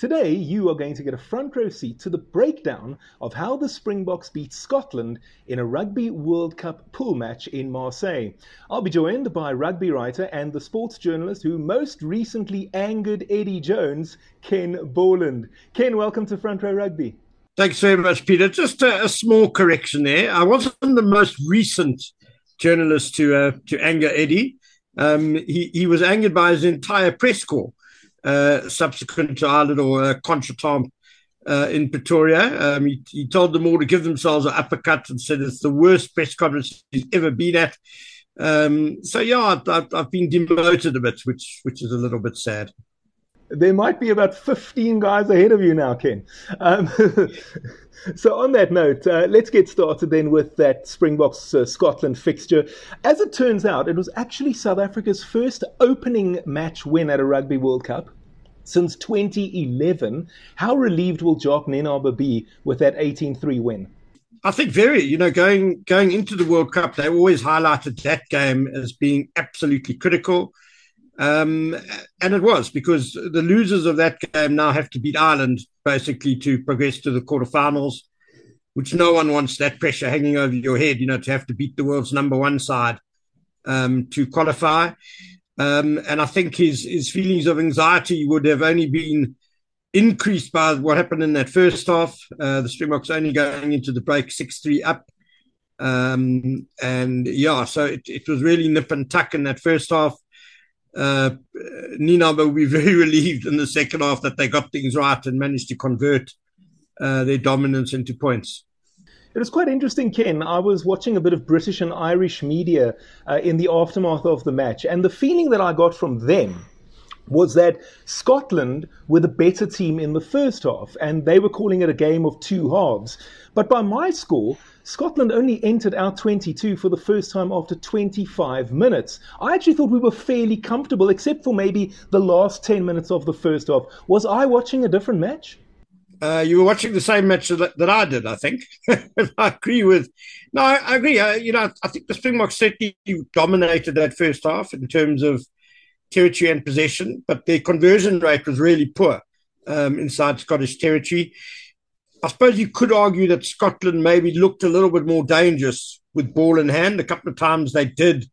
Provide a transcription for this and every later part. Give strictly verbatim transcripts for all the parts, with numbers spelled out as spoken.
Today, you are going to get a front row seat to the breakdown of how the Springboks beat Scotland in a Rugby World Cup pool match in Marseille. I'll be joined by rugby writer and the sports journalist who most recently angered Eddie Jones, Ken Borland. Ken, welcome to Front Row Rugby. Thanks very much, Peter. Just a, a small correction there. I wasn't the most recent journalist to uh, to anger Eddie. Um, he, he was angered by his entire press corps uh, subsequent to our little uh, contretemps uh, in Pretoria. Um, he, he told them all to give themselves an uppercut and said it's the worst press conference he's ever been at. Um, so, yeah, I've, I've been demoted a bit, which which is a little bit sad. There might be about fifteen guys ahead of you now, Ken. Um, so on that note, uh, let's get started then with that Springboks uh, Scotland fixture. As it turns out, it was actually South Africa's first opening match win at a Rugby World Cup since twenty eleven. How relieved will Jacques Nienaber be with that eighteen three win? I think very. You know, going going into the World Cup, they always highlighted that game as being absolutely critical. Um, and it was, because the losers of that game now have to beat Ireland, basically, to progress to the quarterfinals, which no one wants that pressure hanging over your head, you know, to have to beat the world's number one side um, to qualify. Um, and I think his, his feelings of anxiety would have only been increased by what happened in that first half. Uh, the Springboks only going into the break six three up. Um, and, yeah, so it, it was really nip and tuck in that first half. Uh, Nienaber will be very relieved in the second half that they got things right and managed to convert uh, their dominance into points. It was quite interesting, Ken. I was watching a bit of British and Irish media uh, in the aftermath of the match, and the feeling that I got from them was that Scotland were the better team in the first half, and they were calling it a game of two halves. But by my score, Scotland only entered our twenty-two for the first time after twenty-five minutes. I actually thought we were fairly comfortable, except for maybe the last ten minutes of the first half. Was I watching a different match? Uh, you were watching the same match that, that I did, I think. I agree with... No, I agree. I, you know, I think the Springboks certainly dominated that first half in terms of territory and possession, but their conversion rate was really poor um, inside Scottish territory. I suppose you could argue that Scotland maybe looked a little bit more dangerous with ball in hand. A couple of times they did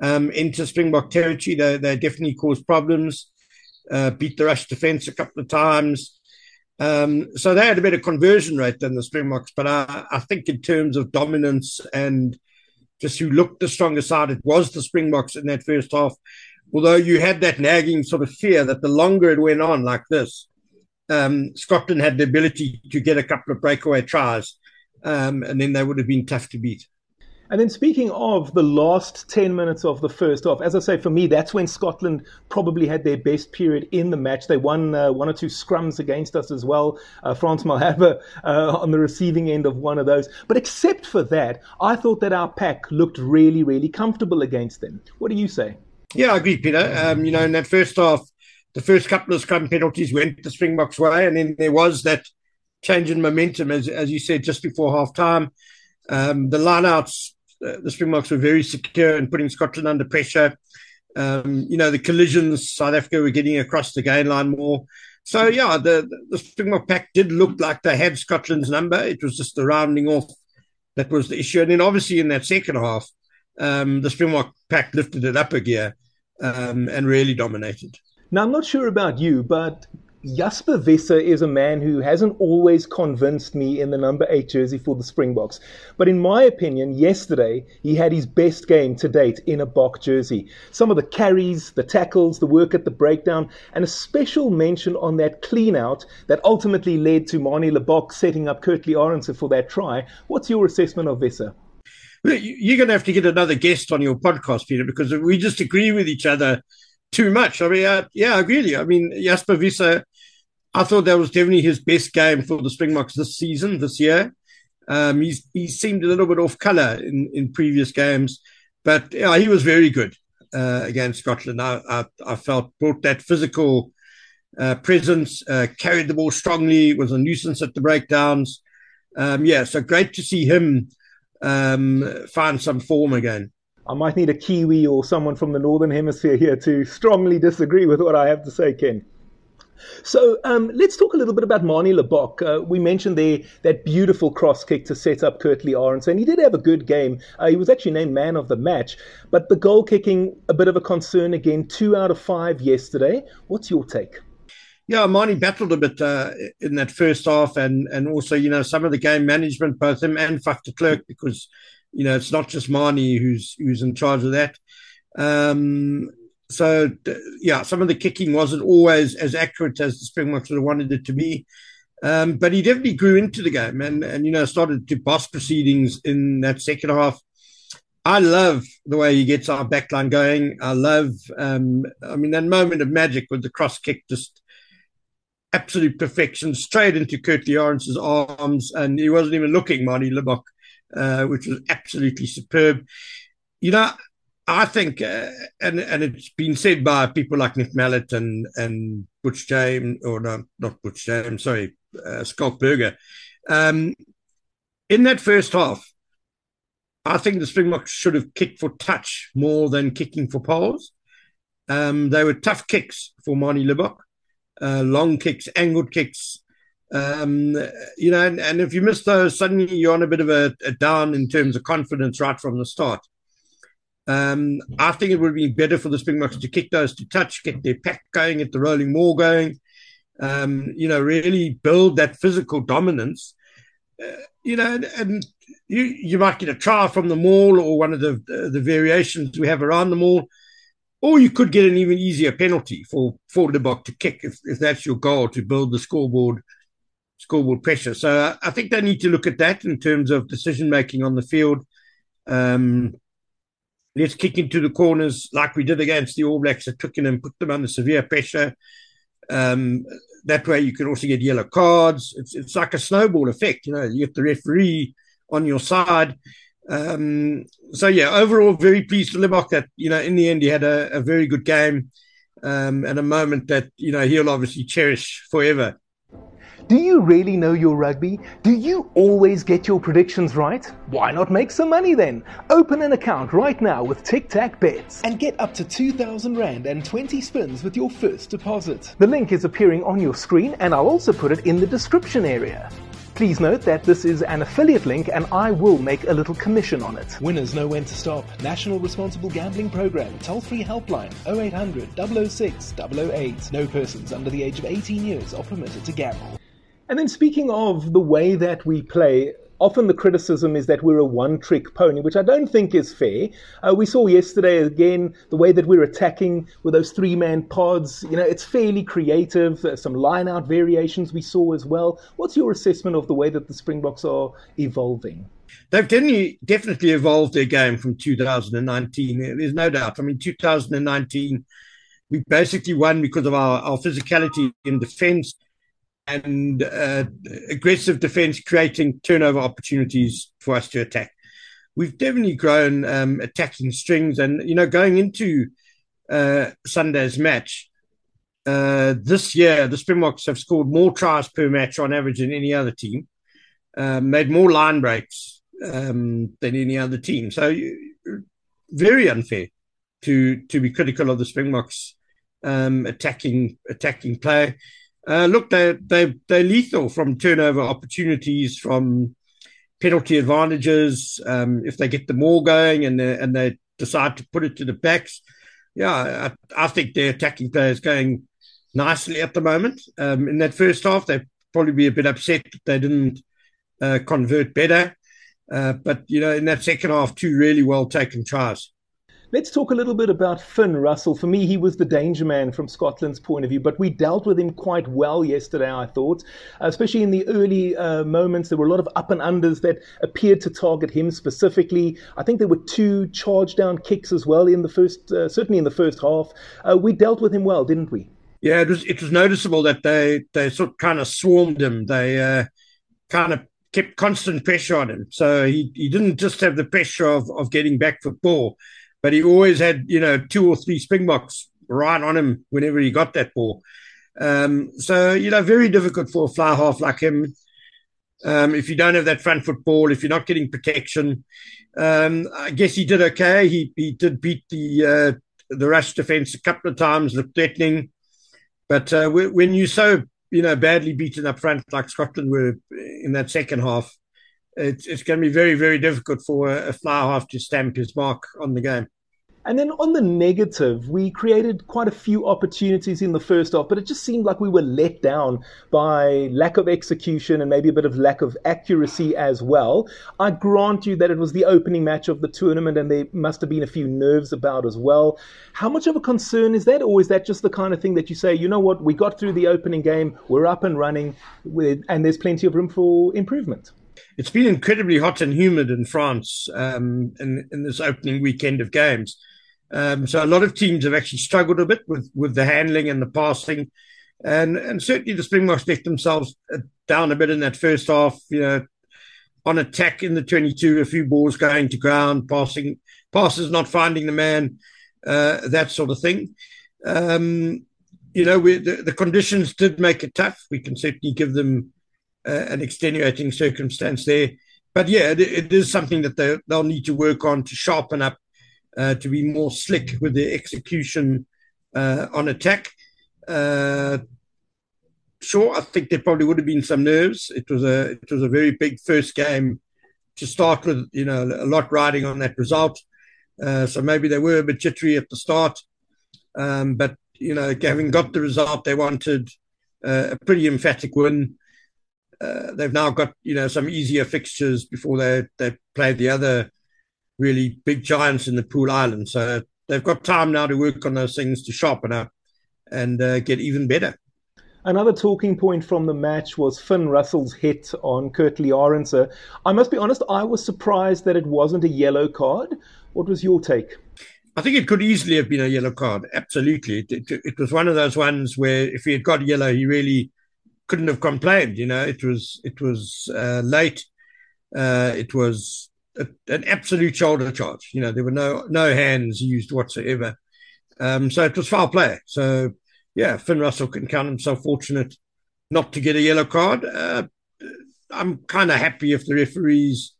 um, enter Springbok territory. They, they definitely caused problems, uh, beat the rush defence a couple of times. Um, so they had a better conversion rate than the Springboks, but I, I think in terms of dominance and just who looked the stronger side, it was the Springboks in that first half. Although you had that nagging sort of fear that the longer it went on like this, um, Scotland had the ability to get a couple of breakaway tries, um, and then they would have been tough to beat. And then speaking of the last ten minutes of the first half, as I say, for me, that's when Scotland probably had their best period in the match. They won uh, one or two scrums against us as well. Uh, Frans Malherbe uh, on the receiving end of one of those. But except for that, I thought that our pack looked really, really comfortable against them. What do you say? Yeah, I agree, Peter. Um, you know, in that first half, the first couple of scrum penalties went the Springboks' way, and then there was that change in momentum, as as you said, just before half-time. Um, the lineouts, uh, the Springboks were very secure in putting Scotland under pressure. Um, you know, the collisions, South Africa were getting across the gain line more. So, yeah, the, the Springbok pack did look like they had Scotland's number. It was just the rounding off that was the issue. And then, obviously, in that second half, um, the Springbok pack lifted it up a gear um, and really dominated. Now, I'm not sure about you, but Jasper Visser is a man who hasn't always convinced me in the number eight jersey for the Springboks. But in my opinion, yesterday, he had his best game to date in a Bok jersey. Some of the carries, the tackles, the work at the breakdown, and a special mention on that clean-out that ultimately led to Manie Libbok setting up Kurt-Lee Arendse for that try. What's your assessment of Visser? You're going to have to get another guest on your podcast, Peter, because we just agree with each other too much. I mean, uh, yeah, I agree with you. I mean, Jasper Visser, I thought that was definitely his best game for the Springboks this season, this year. Um, he's, he seemed a little bit off colour in, in previous games, but yeah, he was very good uh, against Scotland. I, I, I felt brought that physical uh, presence, uh, carried the ball strongly, was a nuisance at the breakdowns. Um, yeah, so great to see him um, find some form again. I might need a Kiwi or someone from the Northern Hemisphere here to strongly disagree with what I have to say, Ken. So um, let's talk a little bit about Manie Libbok. Uh, we mentioned there that beautiful cross kick to set up Kurt-Lee Arendse, and he did have a good game. Uh, he was actually named man of the match, but the goal kicking, a bit of a concern again, two out of five yesterday. What's your take? Yeah, Manie battled a bit uh, in that first half, and, and also, you know, some of the game management, both him and Faf de Klerk, because, you know, it's not just Manie who's, who's in charge of that. Um So, yeah, some of the kicking wasn't always as accurate as the Springboks would have wanted it to be. Um, but he definitely grew into the game and, and, you know, started to boss proceedings in that second half. I love the way he gets our backline going. I love, um, I mean, that moment of magic with the cross kick, just absolute perfection, straight into Kurt-Lee Arendse's arms. And he wasn't even looking, Manie Libbok, uh, which was absolutely superb. You know, I think, uh, and and it's been said by people like Nick Mallett and and Butch James, or no, not Butch James, sorry, uh, Scott Berger. Um, in that first half, I think the Springboks should have kicked for touch more than kicking for poles. Um, they were tough kicks for Manie Libbok, uh, long kicks, angled kicks. Um, you know, and, and if you miss those, suddenly you're on a bit of a, a down in terms of confidence right from the start. Um, I think it would have been better for the Springboks to kick those to touch, get their pack going, get the rolling maul going, um, you know, really build that physical dominance. Uh, you know, and, and you you might get a try from the maul or one of the, the the variations we have around the maul, or you could get an even easier penalty for for Libbok to kick if, if that's your goal, to build the scoreboard scoreboard pressure. So I think they need to look at that in terms of decision making on the field. Um, Let's kick into the corners like we did against the All Blacks at Twickenham, put them under severe pressure. Um, that way you can also get yellow cards. It's it's like a snowball effect. You know, you get the referee on your side. Um, so, yeah, overall, very pleased to Libbok that, you know, in the end he had a, a very good game um, and a moment that, you know, he'll obviously cherish forever. Do you really know your rugby? Do you always get your predictions right? Why not make some money then? Open an account right now with Tic Tac Bets and get up to two thousand rand and twenty spins with your first deposit. The link is appearing on your screen and I'll also put it in the description area. Please note that this is an affiliate link and I will make a little commission on it. Winners know when to stop. National Responsible Gambling Program. Toll-free helpline oh eight hundred, double oh six, double oh eight. No persons under the age of eighteen years are permitted to gamble. And then speaking of the way that we play, often the criticism is that we're a one-trick pony, which I don't think is fair. Uh, we saw yesterday, again, the way that we're attacking with those three-man pods. You know, it's fairly creative. Uh, some line-out variations we saw as well. What's your assessment of the way that the Springboks are evolving? They've definitely, definitely evolved their game from two thousand nineteen. There's no doubt. I mean, two thousand nineteen, we basically won because of our, our physicality in defence. And uh, aggressive defence, creating turnover opportunities for us to attack. We've definitely grown um, attacking strings. And, you know, going into uh, Sunday's match, uh, this year the Springboks have scored more tries per match on average than any other team, uh, made more line breaks um, than any other team. So very unfair to to be critical of the Springboks um, attacking, attacking play. Uh, look, they, they, they're lethal from turnover opportunities, from penalty advantages. Um, if they get the maul going and they, and they decide to put it to the backs, yeah, I, I think their attacking play is going nicely at the moment. Um, in that first half, they'd probably be a bit upset that they didn't uh, convert better. Uh, but, you know, in that second half, two really well-taken tries. Let's talk a little bit about Finn Russell. For me, he was the danger man from Scotland's point of view, but we dealt with him quite well yesterday, I thought, uh, especially in the early uh, moments. There were a lot of up and unders that appeared to target him specifically. I think there were two charge down kicks as well in the first, uh, certainly in the first half. Uh, we dealt with him well, didn't we? Yeah, it was. It was noticeable that they they sort of kind of swarmed him. They uh, kind of kept constant pressure on him, so he he didn't just have the pressure of of getting back for ball. But he always had, you know, two or three Springboks right on him whenever he got that ball. Um, so, you know, very difficult for a fly half like him. Um, if you don't have that front foot ball, if you're not getting protection, um, I guess he did okay. He he did beat the uh, the rush defence a couple of times, looked threatening. But uh, when you're so, you know, badly beaten up front like Scotland were in that second half, it's, it's going to be very, very difficult for a fly half to stamp his mark on the game. And then on the negative, we created quite a few opportunities in the first half, but it just seemed like we were let down by lack of execution and maybe a bit of lack of accuracy as well. I grant you that it was the opening match of the tournament and there must have been a few nerves about as well. How much of a concern is that, or is that just the kind of thing that you say, you know what, we got through the opening game, we're up and running, and there's plenty of room for improvement? It's been incredibly hot and humid in France um, in, in this opening weekend of games. Um, so a lot of teams have actually struggled a bit with, with the handling and the passing. And and certainly the Springboks left themselves down a bit in that first half, you know, on attack in the twenty-two, a few balls going to ground, passing, passes not finding the man, uh, that sort of thing. Um, you know, we, the, the conditions did make it tough. We can certainly give them uh, an extenuating circumstance there. But, yeah, it, it is something that they, they'll need to work on to sharpen up, Uh, to be more slick with their execution uh, on attack. Uh, sure, I think there probably would have been some nerves. It was a it was a very big first game to start with, you know, a lot riding on that result. Uh, so maybe they were a bit jittery at the start. Um, but, you know, having got the result, they wanted uh, a pretty emphatic win. Uh, they've now got, you know, some easier fixtures before they, they play the other really big giants in the Pool Island. So they've got time now to work on those things, to sharpen up and uh, get even better. Another talking point from the match was Finn Russell's hit on Kurt-Lee Arendse. I must be honest, I was surprised that it wasn't a yellow card. What was your take? I think it could easily have been a yellow card, absolutely. It, it, it was one of those ones where if he had got yellow, he really couldn't have complained. You know, it was, it was uh, late. Uh, it was... A, an absolute shoulder charge. You know, there were no no hands used whatsoever. Um, so it was foul play. So, yeah, Finn Russell can count himself fortunate not to get a yellow card. Uh, I'm kind of happy if the referees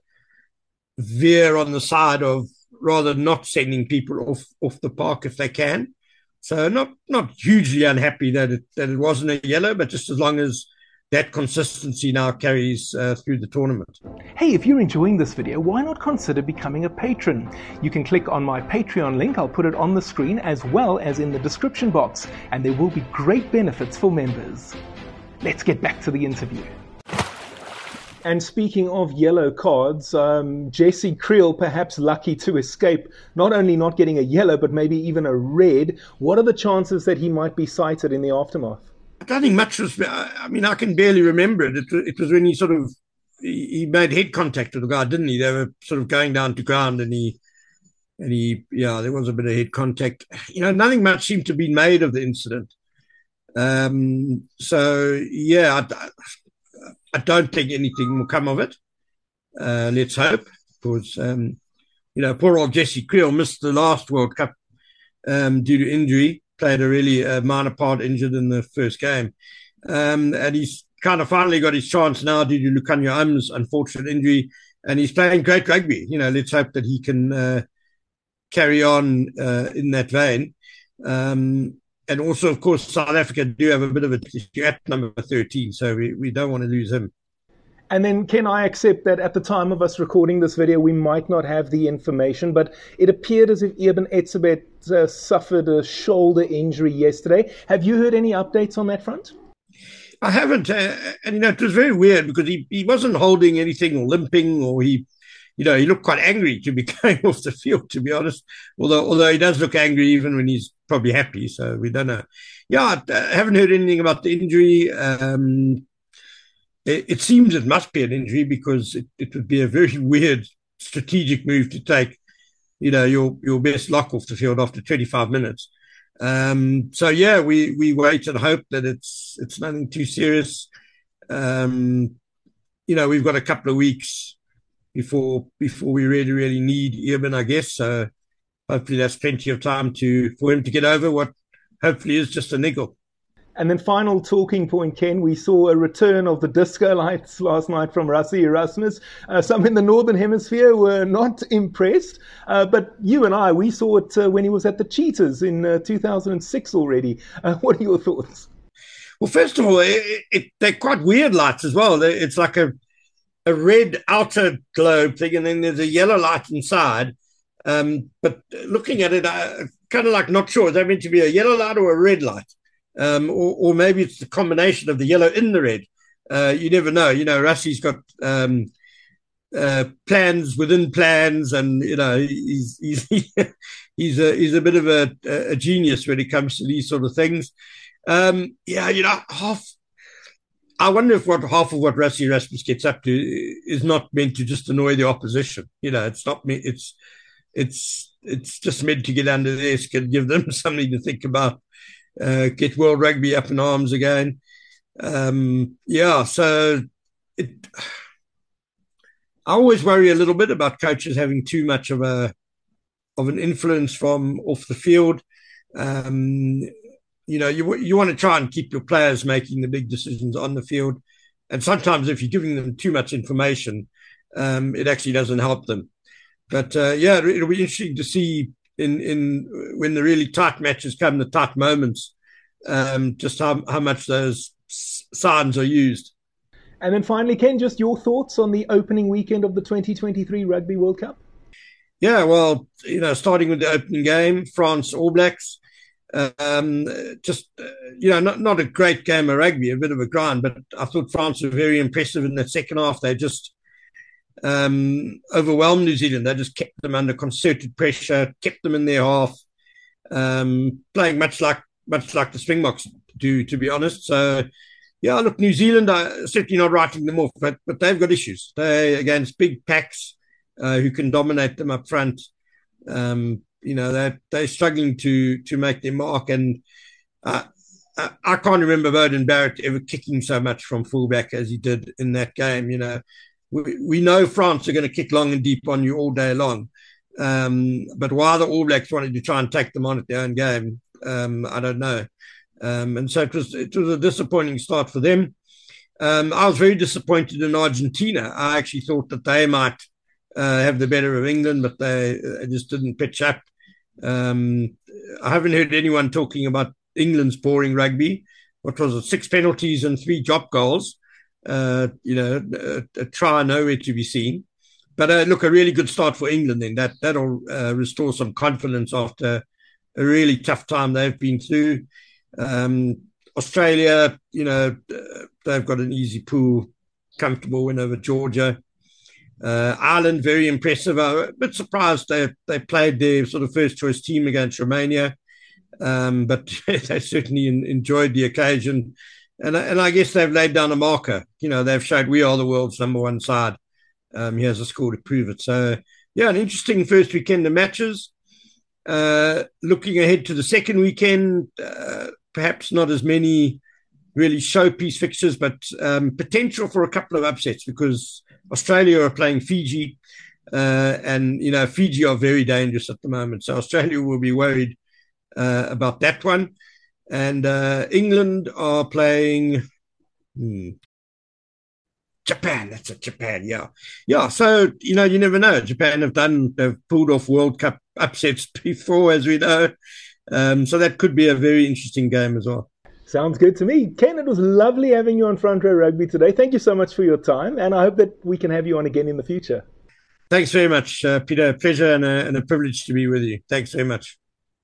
veer on the side of rather not sending people off, off the park if they can. So not not hugely unhappy that it, that it wasn't a yellow, but just as long as that consistency now carries uh, through the tournament. Hey, if you're enjoying this video, why not consider becoming a patron? You can click on my Patreon link. I'll put it on the screen as well as in the description box, and there will be great benefits for members. Let's get back to the interview. And speaking of yellow cards, um, Jesse Kriel perhaps lucky to escape, not only not getting a yellow, but maybe even a red. What are the chances that he might be cited in the aftermath? I don't think much was. I mean, I can barely remember it. It, it was when he sort of he made head contact with the guy, didn't he? They were sort of going down to ground, and he and he yeah, there was a bit of head contact. You know, nothing much seemed to be made of the incident. Um, so yeah, I, I don't think anything will come of it. Uh, let's hope, because um, you know, poor old Jesse Kriel missed the last World Cup um, due to injury. Played a really uh, minor part, injured in the first game. Um, and he's kind of finally got his chance now due to Lucanio Um's unfortunate injury. And he's playing great rugby. You know, let's hope that he can uh, carry on uh, in that vein. Um, and also, of course, South Africa do have a bit of an issue at number thirteen. So we, we don't want to lose him. And then, Ken, I accept that at the time of us recording this video, we might not have the information, but it appeared as if Eben Etzebeth uh, suffered a shoulder injury yesterday. Have you heard any updates on that front? I haven't. Uh, and, you know, it was very weird because he, he wasn't holding anything or limping, or he, you know, he looked quite angry to be going off the field, to be honest, although although he does look angry even when he's probably happy. So we don't know. Yeah, I haven't heard anything about the injury. Um It seems it must be an injury because it, it would be a very weird strategic move to take, you know, your, your best lock off the field after twenty-five minutes. Um, so, yeah, we, we wait and hope that it's it's nothing too serious. Um, you know, we've got a couple of weeks before before we really, really need Eben, I guess. So hopefully that's plenty of time to for him to get over what hopefully is just a niggle. And then final talking point, Ken, we saw a return of the disco lights last night from Rassie Erasmus. Uh, some in the Northern Hemisphere were not impressed, uh, but you and I, we saw it uh, when he was at the Cheetahs in uh, two thousand six already. Uh, what are your thoughts? Well, first of all, it, it, they're quite weird lights as well. It's like a a red outer globe thing, and then there's a yellow light inside. Um, but looking at it, I'm kind of like not sure. Is that meant to be a yellow light or a red light? Um, or, or maybe it's the combination of the yellow and the red. Uh, you never know. You know, Rassie's got um, uh, plans within plans, and, you know, he's he's he's, a, he's a bit of a, a genius when it comes to these sort of things. Um, yeah, you know, half. I wonder if what half of what Rassie Erasmus gets up to is not meant to just annoy the opposition. You know, it's not me. It's it's it's just meant to get under their skin, give them something to think about, uh, get World Rugby up in arms again. Um, yeah, so it, I always worry a little bit about coaches having too much of a of an influence from off the field. Um, You know, you you want to try and keep your players making the big decisions on the field. And sometimes if you're giving them too much information, um, it actually doesn't help them. But, uh, yeah, it'll be interesting to see in, in when the really tight matches come, the tight moments, um, just how, how much those signs are used. And then finally, Ken, just your thoughts on the opening weekend of the twenty twenty-three Rugby World Cup? Yeah, well, you know, starting with the opening game, France All Blacks. Um, just, uh, you know, not, not a great game of rugby, a bit of a grind, but I thought France were very impressive in the second half. They just um, overwhelmed New Zealand. They just kept them under concerted pressure, kept them in their half, um, playing much like much like the Springboks do, to be honest. So, yeah, look, New Zealand are certainly not writing them off, but, but they've got issues. They're against big packs uh, who can dominate them up front. Um You know, they're, they're struggling to to make their mark. And uh, I, I can't remember Bowden Barrett ever kicking so much from fullback as he did in that game. You know, we, we know France are going to kick long and deep on you all day long. Um, but why the All Blacks wanted to try and take them on at their own game, um, I don't know. Um, and so it was, it was a disappointing start for them. Um, I was very disappointed in Argentina. I actually thought that they might uh, have the better of England, but they, they just didn't pitch up. Um, I haven't heard anyone talking about England's boring rugby. What was it? Six penalties and three drop goals. Uh, you know, a, a try nowhere to be seen. But uh, look, a really good start for England. Then that that'll uh, restore some confidence after a really tough time they've been through. Um, Australia, you know, they've got an easy pool, comfortable win over Georgia. Uh, Ireland, very impressive. I'm a bit surprised they they played their sort of first choice team against Romania, um, but they certainly in, enjoyed the occasion, and and I guess they've laid down a marker. You know, they've showed we are the world's number one side. Um, here's a score to prove it. So yeah, an interesting first weekend of matches. Uh, looking ahead to the second weekend, uh, perhaps not as many really showpiece fixtures, but um, potential for a couple of upsets because Australia are playing Fiji, uh, and, you know, Fiji are very dangerous at the moment. So Australia will be worried uh, about that one. And uh, England are playing hmm, Japan. That's it, Japan, yeah. Yeah, so, you know, you never know. Japan have done, they've pulled off World Cup upsets before, as we know. Um, so that could be a very interesting game as well. Sounds good to me. Ken, it was lovely having you on Front Row Rugby today. Thank you so much for your time, and I hope that we can have you on again in the future. Thanks very much, uh, Peter. A pleasure and a, and a privilege to be with you. Thanks very much.